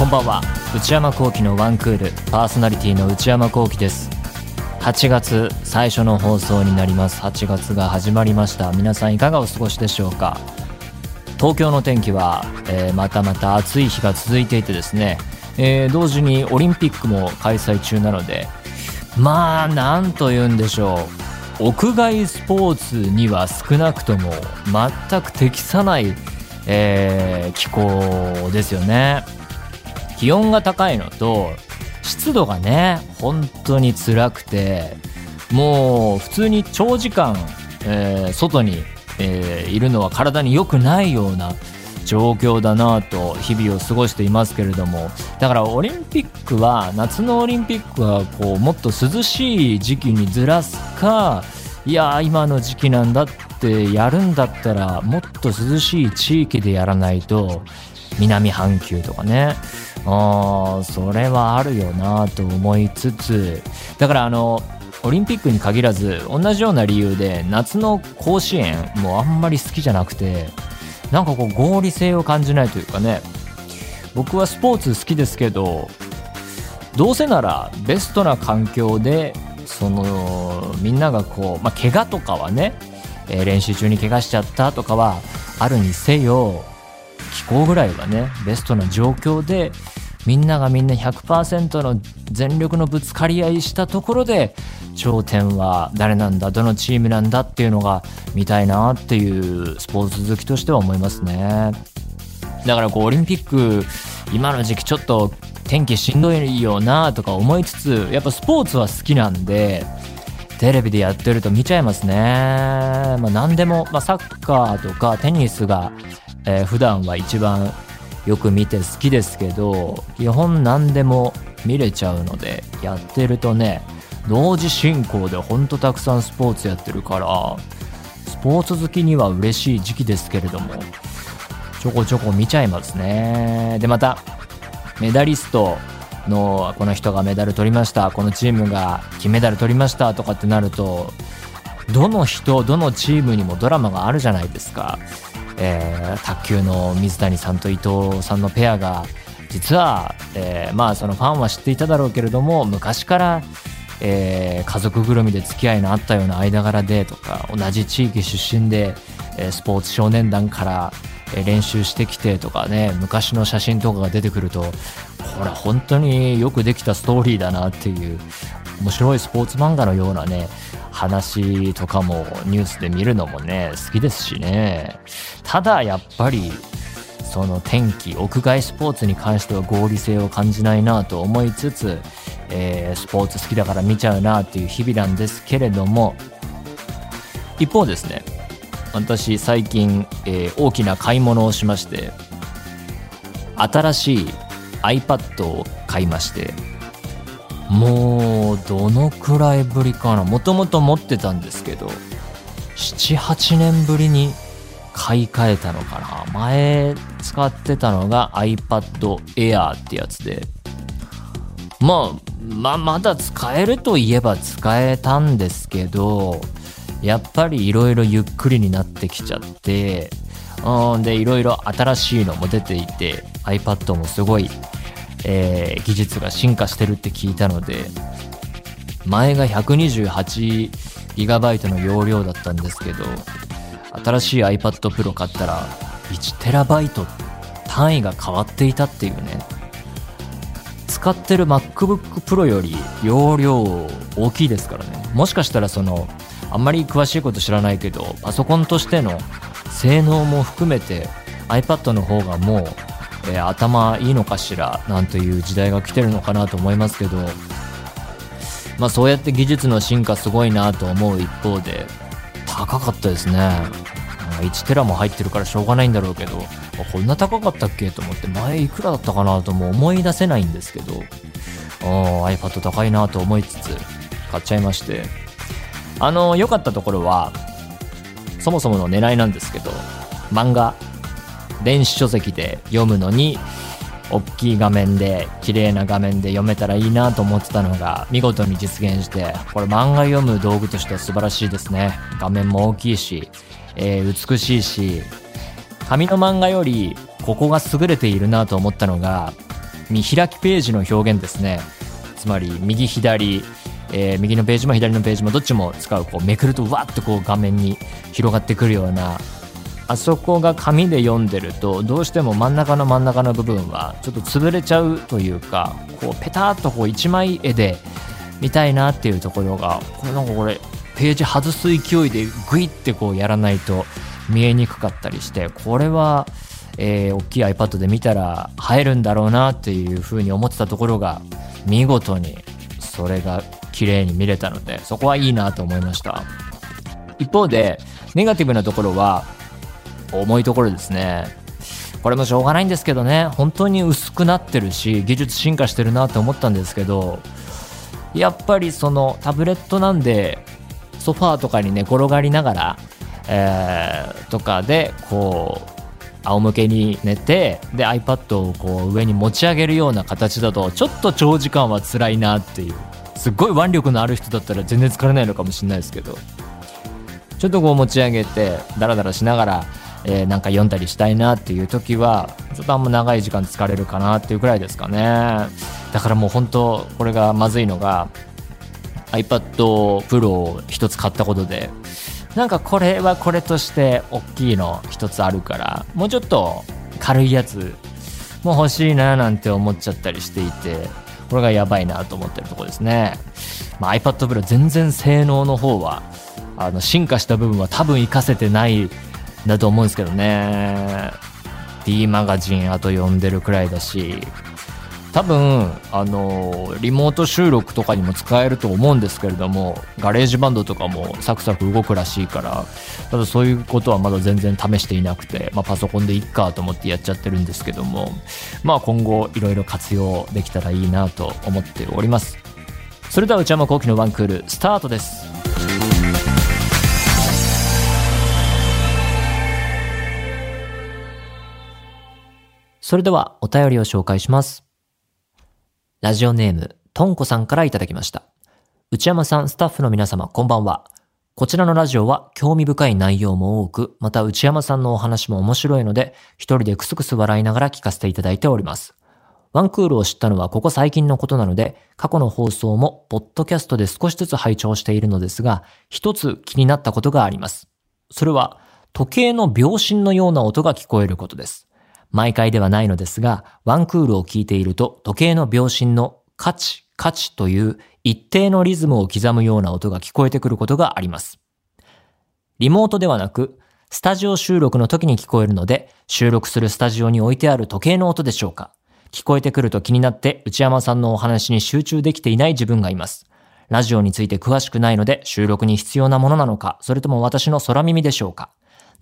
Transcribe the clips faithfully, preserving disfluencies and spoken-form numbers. こんばんは、内山昂輝のワンクールパーソナリティの内山昂輝です。はちがつ最初の放送になります。はちがつが始まりました。皆さんいかがお過ごしでしょうか。東京の天気は、えー、またまた暑い日が続いていてですね、えー、同時にオリンピックも開催中なので、まあなんと言うんでしょう、屋外スポーツには少なくとも全く適さない、えー、気候ですよね。気温が高いのと湿度がね本当に辛くて、もう普通に長時間、えー、外に、えー、いるのは体に良くないような状況だなと日々を過ごしていますけれども、だからオリンピックは夏のオリンピックはこうもっと涼しい時期にずらすか、いや今の時期なんだってやるんだったらもっと涼しい地域でやらないと、南半球とかね、あそれはあるよなと思いつつ、だからあのオリンピックに限らず同じような理由で夏の甲子園もうあんまり好きじゃなくて、なんかこう合理性を感じないというかね、僕はスポーツ好きですけど、どうせならベストな環境でそのみんながこう、まあ、怪我とかはね、えー、練習中に怪我しちゃったとかはあるにせよ、気候ぐらいはねベストな状況でみんながみんな ひゃくパーセント の全力のぶつかり合いしたところで、頂点は誰なんだ、どのチームなんだっていうのが見たいなっていうスポーツ好きとしては思いますね。だからこうオリンピック今の時期ちょっと天気しんどいよなとか思いつつ、やっぱスポーツは好きなんでテレビでやってると見ちゃいますね。まあ、何でも、まあ、サッカーとかテニスが、えー、普段は一番よく見て好きですけど、基本何でも見れちゃうので、やってるとね同時進行でほんとたくさんスポーツやってるから、スポーツ好きには嬉しい時期ですけれども、ちょこちょこ見ちゃいますね。でまたメダリストのこの人がメダル取りました、このチームが金メダル取りましたとかってなると、どの人どのチームにもドラマがあるじゃないですか。えー、卓球の水谷さんと伊藤さんのペアが実は、えー、まあそのファンは知っていただろうけれども、昔から、えー、家族ぐるみで付き合いのあったような間柄でとか、同じ地域出身で、えー、スポーツ少年団から練習してきてとかね、昔の写真とかが出てくると、これ本当によくできたストーリーだなっていう、面白いスポーツ漫画のようなね話とかもニュースで見るのもね好きですしね。ただやっぱりその天気、屋外スポーツに関しては合理性を感じないなと思いつつ、えー、スポーツ好きだから見ちゃうなっていう日々なんですけれども、一方ですね、私最近、えー、大きな買い物をしまして、新しい iPad を買いまして、もうどのくらいぶりかな、もともと持ってたんですけど ななはち 年ぶりに買い替えたのかな。前使ってたのが iPad Air ってやつで、まあ、まあまだ使えるといえば使えたんですけど、やっぱりいろいろゆっくりになってきちゃって、うんでいろいろ新しいのも出ていて、 iPad もすごい、えー、技術が進化してるって聞いたので、前が ひゃくにじゅうはちギガバイト の容量だったんですけど、新しい iPad Pro 買ったら いちテラバイト 単位が変わっていたっていうね。使ってる MacBook Pro より容量大きいですからね。もしかしたらそのあんまり詳しいこと知らないけど、パソコンとしての性能も含めて iPad の方がもう、えー、頭いいのかしらなんていう時代が来てるのかなと思いますけど、まあそうやって技術の進化すごいなと思う一方で、高かったですね。いちテラも入ってるからしょうがないんだろうけど、こんな高かったっけと思って、前いくらだったかなとも思い出せないんですけど、あ iPad 高いなと思いつつ買っちゃいまして、あの良かったところは、そもそもの狙いなんですけど、漫画電子書籍で読むのに大きい画面で綺麗な画面で読めたらいいなと思ってたのが見事に実現して、これ漫画読む道具としては素晴らしいですね。画面も大きいし、えー、美しいし、紙の漫画よりここが優れているなと思ったのが、見開きページの表現ですね。つまり右左、えー、右のページも左のページもどっちも使う、こうめくるとわっとこう画面に広がってくるような、あそこが紙で読んでるとどうしても真ん中の真ん中の部分はちょっと潰れちゃうというか、こうペタッとこう一枚絵で見たいなっていうところが、これなんかこれページ外す勢いでグイってこうやらないと見えにくかったりして、これはえー大きい iPad で見たら映えるんだろうなっていうふうに思ってたところが、見事にそれが綺麗に見れたので、そこはいいなと思いました。一方でネガティブなところは重いところですね。これもしょうがないんですけどね、本当に薄くなってるし技術進化してるなって思ったんですけど、やっぱりそのタブレットなんでソファーとかにね転がりながら、えー、とかでこう仰向けに寝て、で iPad をこう上に持ち上げるような形だとちょっと長時間は辛いなっていう、すごい腕力のある人だったら全然疲れないのかもしれないですけど、ちょっとこう持ち上げてダラダラしながら、えー、なんか読んだりしたいなっていう時はちょっとあんま長い時間疲れるかなっていうくらいですかね。だからもう本当これがまずいのが、iPad Pro を一つ買ったことで、なんかこれはこれとして大きいの一つあるから、もうちょっと軽いやつも欲しいななんて思っちゃったりしていて、これがやばいなと思ってるところですね。まあ、iPad Pro 全然性能の方はあの進化した部分は多分活かせてないんだと思うんですけどね。 D マガジンあと読んでるくらいだし、多分あのリモート収録とかにも使えると思うんですけれども、ガレージバンドとかもサクサク動くらしいから、ただそういうことはまだ全然試していなくて、まあ、パソコンでいっかと思ってやっちゃってるんですけども、まあ今後いろいろ活用できたらいいなと思っております。それでは内山昂輝のワンクールスタートです。それではお便りを紹介します。ラジオネームとんこさんからいただきました。内山さん、スタッフの皆様、こんばんは。こちらのラジオは興味深い内容も多く、また内山さんのお話も面白いので、一人でクスクス笑いながら聞かせていただいております。ワンクールを知ったのはここ最近のことなので、過去の放送もポッドキャストで少しずつ拝聴しているのですが、一つ気になったことがあります。それは時計の秒針のような音が聞こえることです。毎回ではないのですが、ワンクールを聞いていると時計の秒針のカチカチという一定のリズムを刻むような音が聞こえてくることがあります。リモートではなくスタジオ収録の時に聞こえるので、収録するスタジオに置いてある時計の音でしょうか。聞こえてくると気になって内山さんのお話に集中できていない自分がいます。ラジオについて詳しくないので、収録に必要なものなのか、それとも私の空耳でしょうか。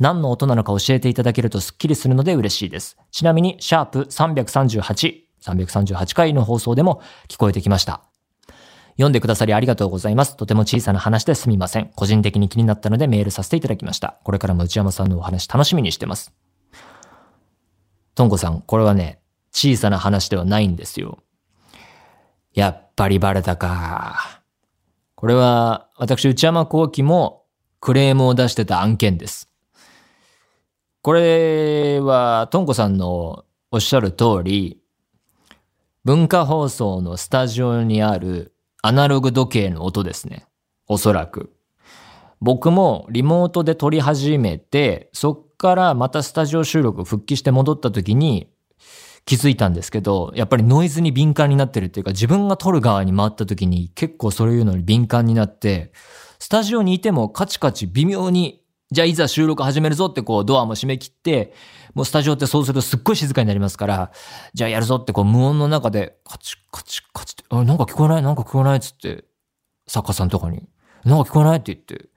何の音なのか教えていただけるとスッキリするので嬉しいです。ちなみに、シャープさんびゃくさんじゅうはち、さんびゃくさんじゅうはちかいの放送でも聞こえてきました。読んでくださりありがとうございます。とても小さな話ですみません。個人的に気になったのでメールさせていただきました。これからも内山さんのお話楽しみにしてます。とんこさん、これはね、小さな話ではないんですよ。やっぱりバレたか。これは、私、内山昂輝もクレームを出してた案件です。これはとんこさんのおっしゃる通り、文化放送のスタジオにあるアナログ時計の音ですね。おそらく僕もリモートで撮り始めて、そっからまたスタジオ収録復帰して戻った時に気づいたんですけど、やっぱりノイズに敏感になってるっていうか、自分が撮る側に回った時に結構そういうのに敏感になって、スタジオにいてもカチカチ微妙に、じゃあいざ収録始めるぞってこうドアも閉め切って、もうスタジオってそうするとすっごい静かになりますから、じゃあやるぞってこう無音の中でカチカチカチって、あ、なんか聞こえないなんか聞こえないっつって、作家さんとかになんか聞こえないって言って、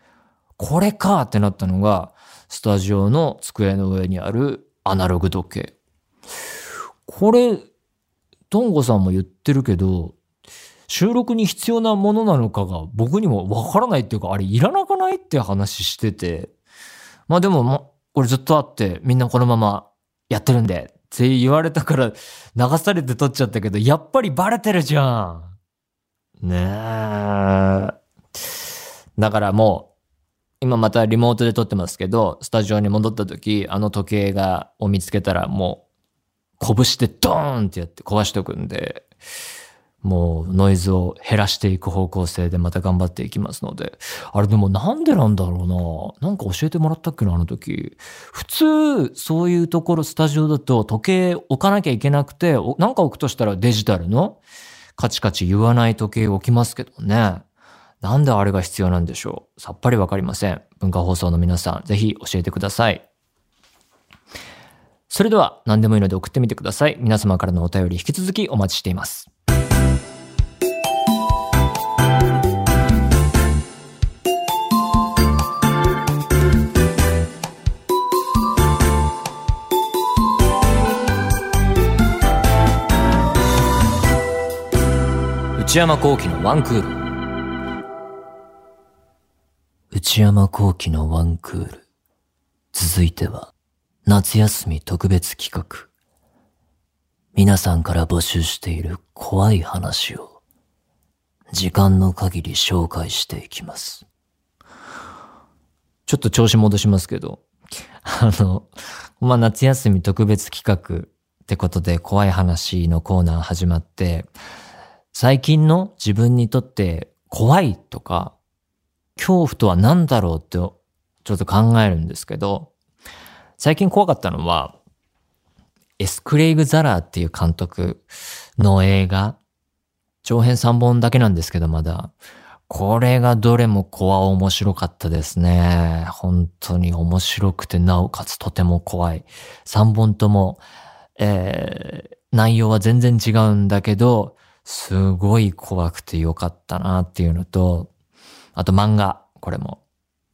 これかってなったのがスタジオの机の上にあるアナログ時計。これとんこさんも言ってるけど、収録に必要なものなのかが僕にもわからないっていうか、あれいらなくないって話してて、まあでも、ま、これずっとあってみんなこのままやってるんでって言われたから流されて撮っちゃったけど、やっぱりバレてるじゃんねえ。だからもう今またリモートで撮ってますけど、スタジオに戻った時あの時計がを見つけたらもう拳でドーンってやって壊しておくんで、もうノイズを減らしていく方向性でまた頑張っていきますので。あれでもなんでなんだろうな、なんか教えてもらったっけな、あの時。普通そういうところスタジオだと時計置かなきゃいけなくて、なんか置くとしたらデジタルのカチカチ言わない時計置きますけどね。なんであれが必要なんでしょう、さっぱりわかりません。文化放送の皆さん、ぜひ教えてください。それでは何でもいいので送ってみてください。皆様からのお便り引き続きお待ちしています。内山昂輝のワンクール。内山昂輝のワンクール、続いては夏休み特別企画、皆さんから募集している怖い話を時間の限り紹介していきます。ちょっと調子戻しますけど、あの、まあ、夏休み特別企画ってことで怖い話のコーナー始まって、最近の自分にとって怖いとか恐怖とは何だろうってちょっと考えるんですけど、最近怖かったのはエス・クレイグ・ザラーっていう監督の映画、長編さんぼんだけなんですけど、まだこれがどれも怖面白かったですね。本当に面白くて、なおかつとても怖い。さんぼんとも、えー、内容は全然違うんだけどすごい怖くてよかったなっていうのと、あと漫画、これも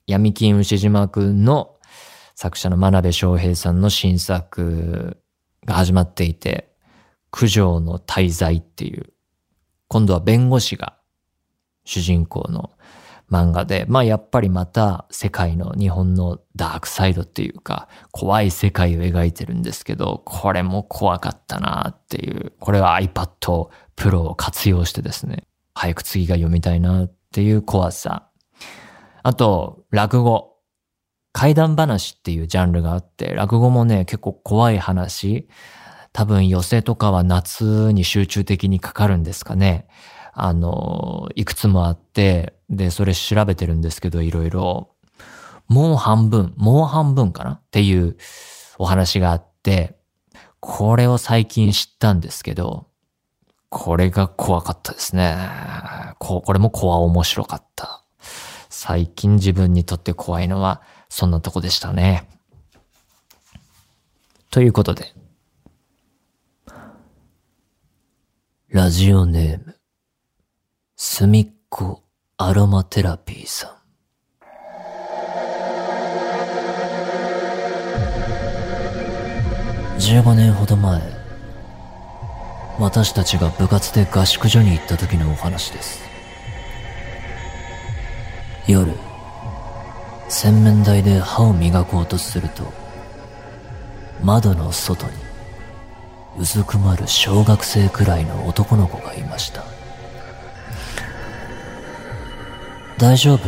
闇金牛島くんの作者の真鍋昌平さんの新作が始まっていて、九条の大罪っていう、今度は弁護士が主人公の漫画で、まあやっぱりまた世界の日本のダークサイドっていうか怖い世界を描いてるんですけど、これも怖かったなっていう。これは iPad Pro を活用してですね、早く次が読みたいなっていう怖さ。あと落語、怪談話っていうジャンルがあって、落語もね結構怖い話、多分寄席とかは夏に集中的にかかるんですかね。あのいくつもあって、でそれ調べてるんですけど、いろいろもう半分もう半分かなっていうお話があって、これを最近知ったんですけど、これが怖かったですね。ここれも怖面白かった。最近自分にとって怖いのはそんなとこでしたね。ということで、ラジオネームすみっこアロマテラピーさん。じゅうごねんほど前、私たちが部活で合宿所に行った時のお話です。夜、洗面台で歯を磨こうとすると、窓の外にうずくまる小学生くらいの男の子がいました。大丈夫？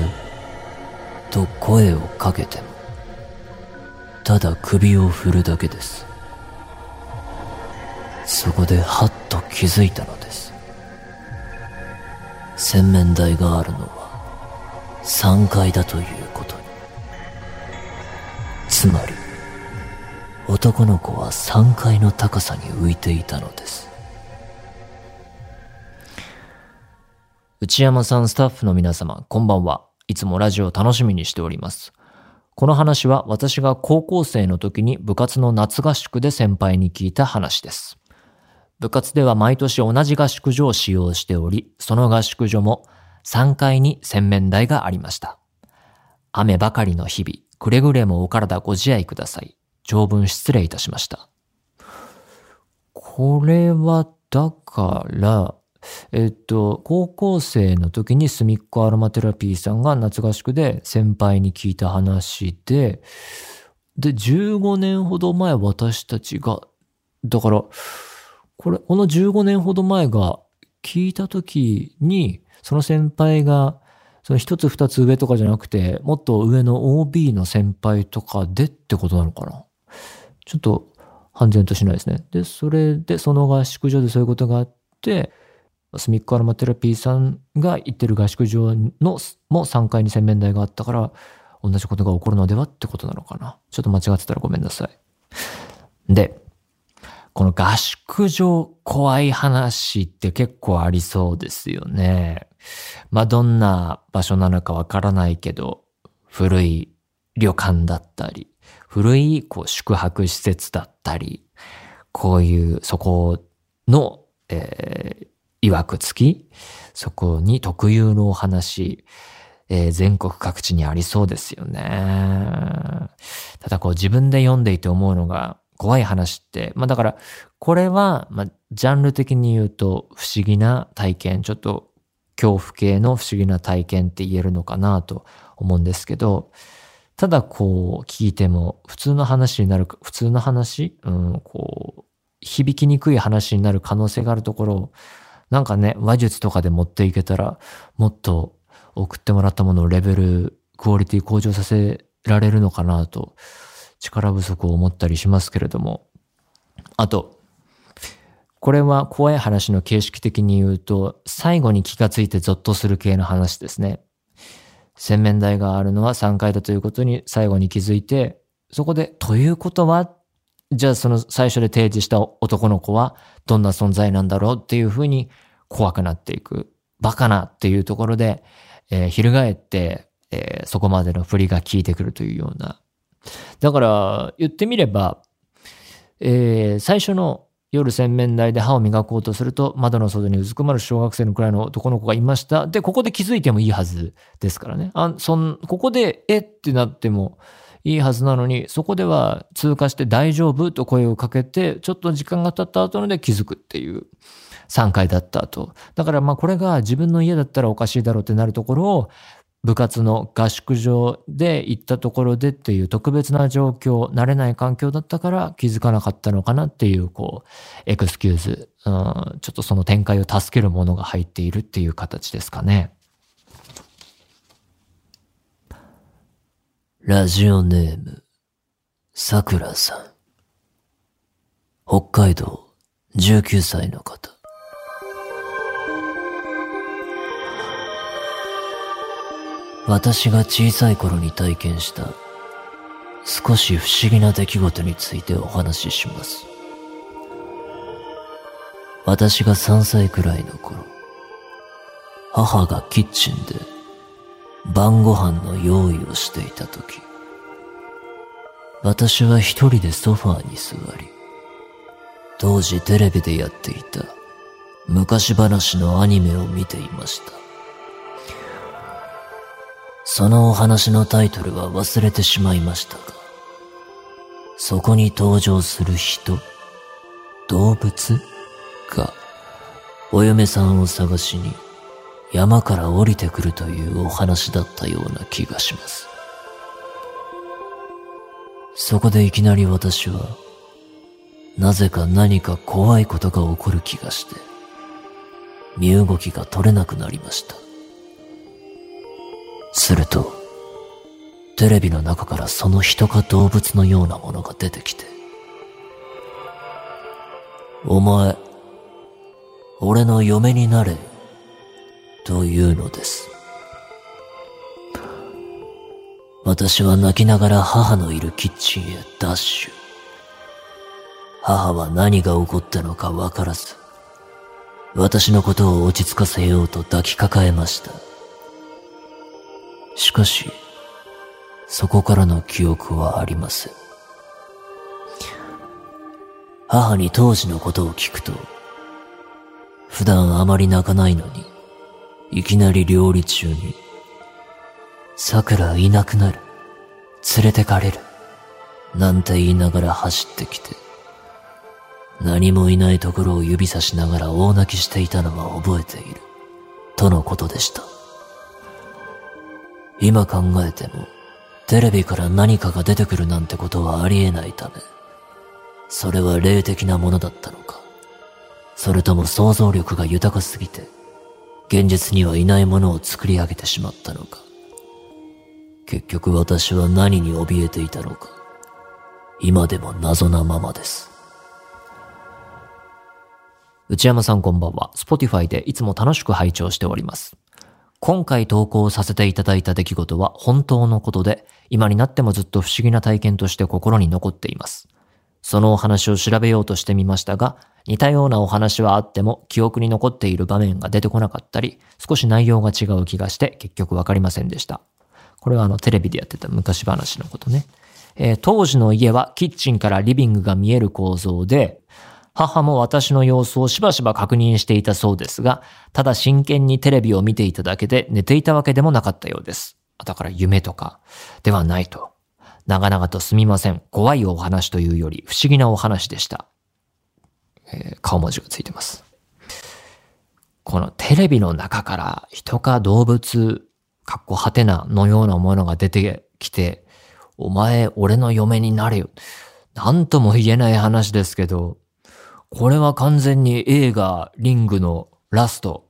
と声をかけても、ただ首を振るだけです。そこでハッと気づいたのです。洗面台があるのはさんかいだということに。つまり、男の子はさんかいの高さに浮いていたのです。内山さん、スタッフの皆様、こんばんは。いつもラジオを楽しみにしております。この話は私が高校生の時に部活の夏合宿で先輩に聞いた話です。部活では毎年同じ合宿所を使用しており、その合宿所もさんがいに洗面台がありました。雨ばかりの日々、くれぐれもお体ご自愛ください。長文失礼いたしました。これはだから、えっと、高校生の時にすみっこアロマテラピーさんが夏合宿で先輩に聞いた話で、で、じゅうごねんほど前私たちが、だから、これ、このじゅうごねんほど前が聞いた時に、その先輩が、その一つ二つ上とかじゃなくて、もっと上の オービー の先輩とかでってことなのかな。ちょっと、半然としないですね。で、それでその合宿場でそういうことがあって、スミッコアロマテラピーさんが行ってる合宿場のもさんがいに洗面台があったから、同じことが起こるのではってことなのかな。ちょっと間違ってたらごめんなさい。で、この合宿場怖い話って結構ありそうですよね。まあどんな場所なのかわからないけど、古い旅館だったり、古いこう宿泊施設だったり、こういうそこの、えー、曰くつき、そこに特有のお話、えー、全国各地にありそうですよね。ただこう自分で読んでいて思うのが怖い話って、まあだからこれは、まあ、ジャンル的に言うと不思議な体験、ちょっと恐怖系の不思議な体験って言えるのかなと思うんですけど、ただこう聞いても普通の話になる、普通の話、うん、こう響きにくい話になる可能性があるところを、なんかね、話術とかで持っていけたらもっと送ってもらったものをレベル、クオリティ向上させられるのかなと力不足を思ったりしますけれども、あとこれは怖い話の形式的に言うと最後に気がついてゾッとする系の話ですね。洗面台があるのはさんがいだということに最後に気づいて、そこでということはじゃあその最初で提示した男の子はどんな存在なんだろうっていうふうに怖くなっていく、バカなっていうところでえー、翻って、えー、そこまでの振りが効いてくるというような。だから言ってみれば、えー、最初の夜洗面台で歯を磨こうとすると窓の外にうずくまる小学生のくらいの男の子がいました。でここで気づいてもいいはずですからね。あそんここでえってなってもいいはずなのに、そこでは通過して大丈夫と声をかけて、ちょっと時間が経った後ので気づくっていうさんがいだった後。だからまあこれが自分の家だったらおかしいだろうってなるところを、部活の合宿場で行ったところでっていう特別な状況、慣れない環境だったから気づかなかったのかなっていうこうエクスキューズ、うん、ちょっとその展開を助けるものが入っているっていう形ですかね。ラジオネームさくらさん、北海道じゅうきゅうさいの方。私が小さい頃に体験した少し不思議な出来事についてお話しします。私がさんさいくらいの頃、母がキッチンで晩ご飯の用意をしていたとき、私は一人でソファーに座り、当時テレビでやっていた昔話のアニメを見ていました。そのお話のタイトルは忘れてしまいましたが、そこに登場する人、動物がお嫁さんを探しに山から降りてくるというお話だったような気がします。そこでいきなり私はなぜか何か怖いことが起こる気がして、身動きが取れなくなりました。するとテレビの中からその人か動物のようなものが出てきて、お前俺の嫁になれというのです。私は泣きながら母のいるキッチンへダッシュ。母は何が起こったのか分からず、私のことを落ち着かせようと抱きかかえました。しかしそこからの記憶はありません。母に当時のことを聞くと、普段あまり泣かないのにいきなり料理中に、桜いなくなる、連れてかれるなんて言いながら走ってきて、何もいないところを指さしながら大泣きしていたのは覚えているとのことでした。今考えてもテレビから何かが出てくるなんてことはありえないため、それは霊的なものだったのか、それとも想像力が豊かすぎて現実にはいないものを作り上げてしまったのか、結局私は何に怯えていたのか、今でも謎なままです。内山さんこんばんは。Spotify でいつも楽しく拝聴しております。今回投稿させていただいた出来事は本当のことで、今になってもずっと不思議な体験として心に残っています。そのお話を調べようとしてみましたが、似たようなお話はあっても記憶に残っている場面が出てこなかったり、少し内容が違う気がして結局わかりませんでした。これはあのテレビでやってた昔話のことね。えー、当時の家はキッチンからリビングが見える構造で、母も私の様子をしばしば確認していたそうですが、ただ真剣にテレビを見ていただけで寝ていたわけでもなかったようです。だから夢とかではないと。長々とすみません。怖いお話というより不思議なお話でした。えー、顔文字がついてます。このテレビの中から人か動物、かっこはてなのようなものが出てきて、お前俺の嫁になれよ。なんとも言えない話ですけど、これは完全に映画リングのラスト。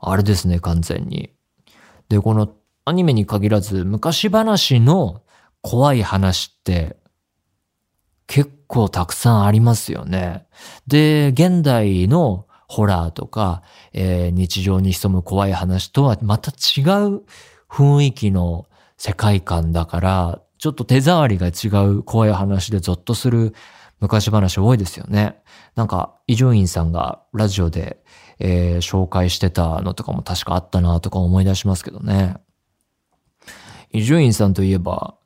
あれですね、完全に。で、このアニメに限らず昔話の怖い話って結構たくさんありますよね。で、現代のホラーとか、えー、日常に潜む怖い話とはまた違う雰囲気の世界観だから、ちょっと手触りが違う怖い話でゾッとする昔話多いですよね。なんか伊集院さんがラジオで、えー、紹介してたのとかも確かあったなとか思い出しますけどね。伊集院さんといえば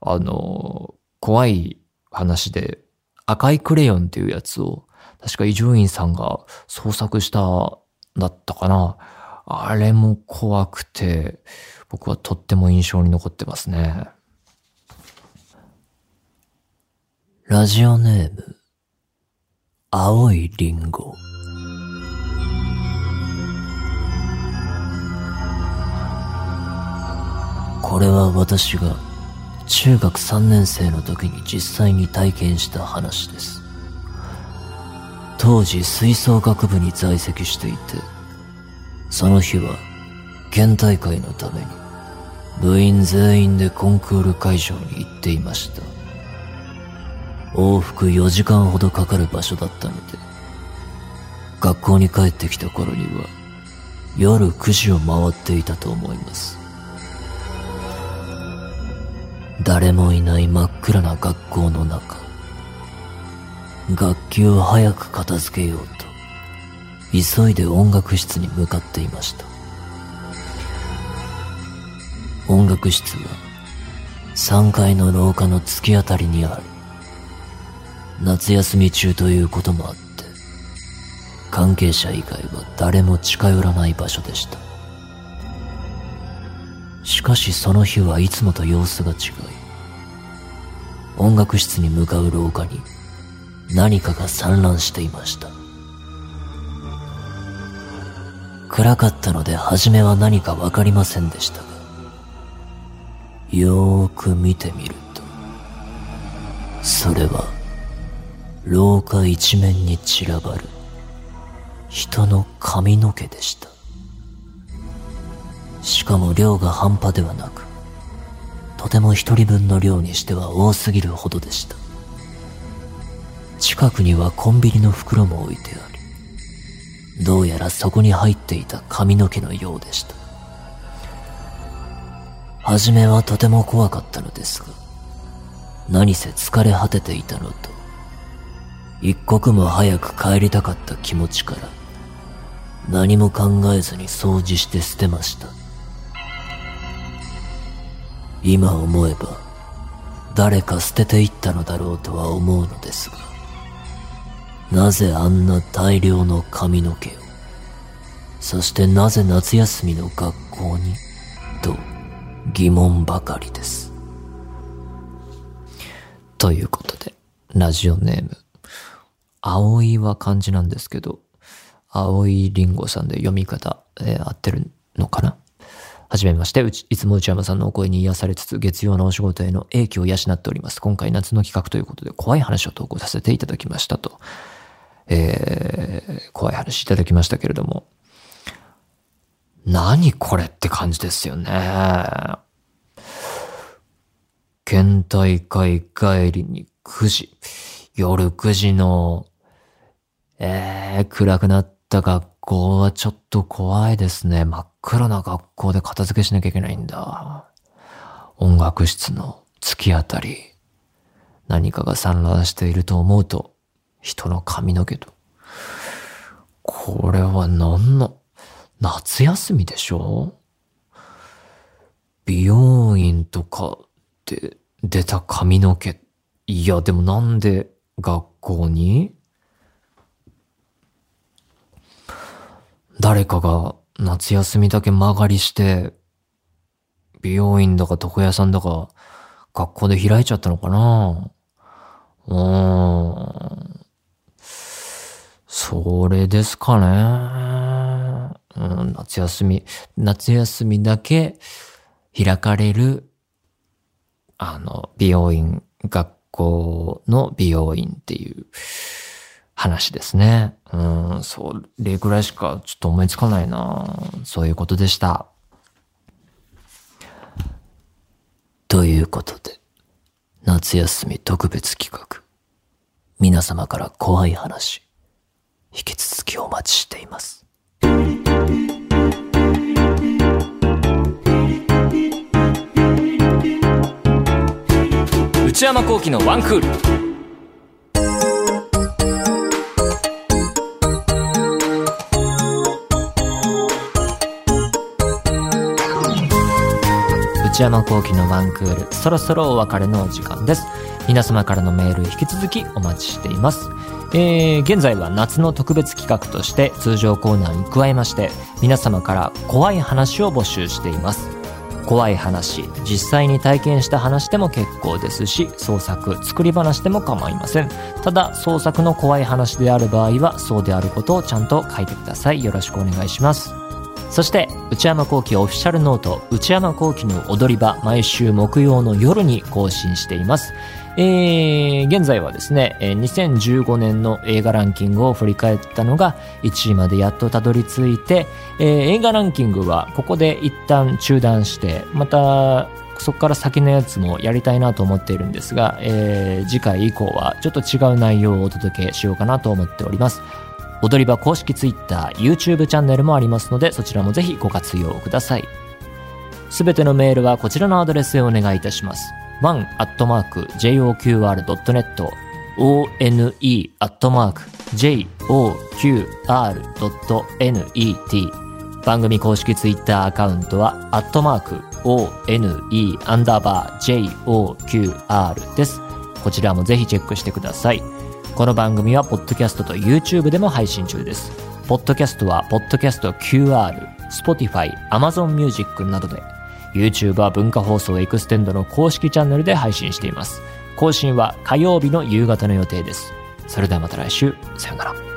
あの怖い話で赤いクレヨンっていうやつを確か伊集院さんが創作したんだったかな。あれも怖くて僕はとっても印象に残ってますね。ラジオネーム、青いリンゴ。これは私が中学さんねん生の時に実際に体験した話です。当時吹奏楽部に在籍していて、その日は県大会のために部員全員でコンクール会場に行っていました。往復よじかんほどかかる場所だったので、学校に帰ってきた頃には夜くじを回っていたと思います。誰もいない真っ暗な学校の中、楽器を早く片付けようと急いで音楽室に向かっていました。音楽室はさんがいの廊下の突き当たりにある。夏休み中ということもあって、関係者以外は誰も近寄らない場所でした。しかしその日はいつもと様子が違い、音楽室に向かう廊下に何かが散乱していました。暗かったので初めは何かわかりませんでしたが、よーく見てみると、それは廊下一面に散らばる人の髪の毛でした。しかも量が半端ではなく、とても一人分の量にしては多すぎるほどでした。近くにはコンビニの袋も置いてあり、どうやらそこに入っていた髪の毛のようでした。初めはとても怖かったのですが、何せ疲れ果てていたのと、一刻も早く帰りたかった気持ちから、何も考えずに掃除して捨てました。今思えば誰か捨てていったのだろうとは思うのですが、なぜあんな大量の髪の毛を、そしてなぜ夏休みの学校にと疑問ばかりです。ということで、ラジオネーム、青いは漢字なんですけど、青いリンゴさんで読み方、えー、合ってるのかな。はじめまして、うちいつも内山さんのお声に癒されつつ、月曜のお仕事への英気を養っております。今回夏の企画ということで怖い話を投稿させていただきましたと、えー、怖い話いただきましたけれども、何これって感じですよね。県大会帰りにくじ、夜くじのえー、暗くなった学校はちょっと怖いですね。真っ暗な学校で片付けしなきゃいけないんだ。音楽室の突き当たり、何かが散乱していると思うと、人の髪の毛と。これは何の、夏休みでしょ？美容院とかで出た髪の毛。いや、でもなんで学校に？誰かが夏休みだけ間借りして、美容院だか床屋さんだか学校で開いちゃったのかな？うーん。それですかね。うん、夏休み、夏休みだけ開かれる、あの、美容院、学校の美容院っていう話ですね。うん、それぐらいしかちょっと思いつかないな。そういうことでした。ということで、夏休み特別企画、皆様から怖い話、引き続きお待ちしています。内山昂輝のワンクール。内山昂輝のワンクール、そろそろお別れのお時間です。皆様からのメール引き続きお待ちしています。えー、現在は夏の特別企画として通常コーナーに加えまして、皆様から怖い話を募集しています。怖い話、実際に体験した話でも結構ですし、創作、作り話でも構いません。ただ創作の怖い話である場合はそうであることをちゃんと書いてください。よろしくお願いします。そして内山昂輝オフィシャルノート、内山昂輝の踊り場、毎週木曜の夜に更新しています。えー、現在はですね、にせんじゅうごねんの映画ランキングを振り返ったのがいちいまでやっとたどり着いて、えー、映画ランキングはここで一旦中断して、またそこから先のやつもやりたいなと思っているんですが、えー、次回以降はちょっと違う内容をお届けしようかなと思っております。踊り場公式ツイッター、YouTube チャンネルもありますので、そちらもぜひご活用ください。すべてのメールはこちらのアドレスへお願いいたします。ワン アットマーク ジェイオーキューアール ドットネット、オーエヌイー アットマーク ジェイオーキューアール ドットネット。 番組公式ツイッターアカウントは、アットマーク オーエヌイー アンダーバー ジェイオーキューアール です。こちらもぜひチェックしてください。この番組はポッドキャストと YouTube でも配信中です。ポッドキャストはポッドキャスト キューアール、Spotify、Amazon Music などで、YouTube は文化放送エクステンドの公式チャンネルで配信しています。更新は火曜日の夕方の予定です。それではまた来週、さよなら。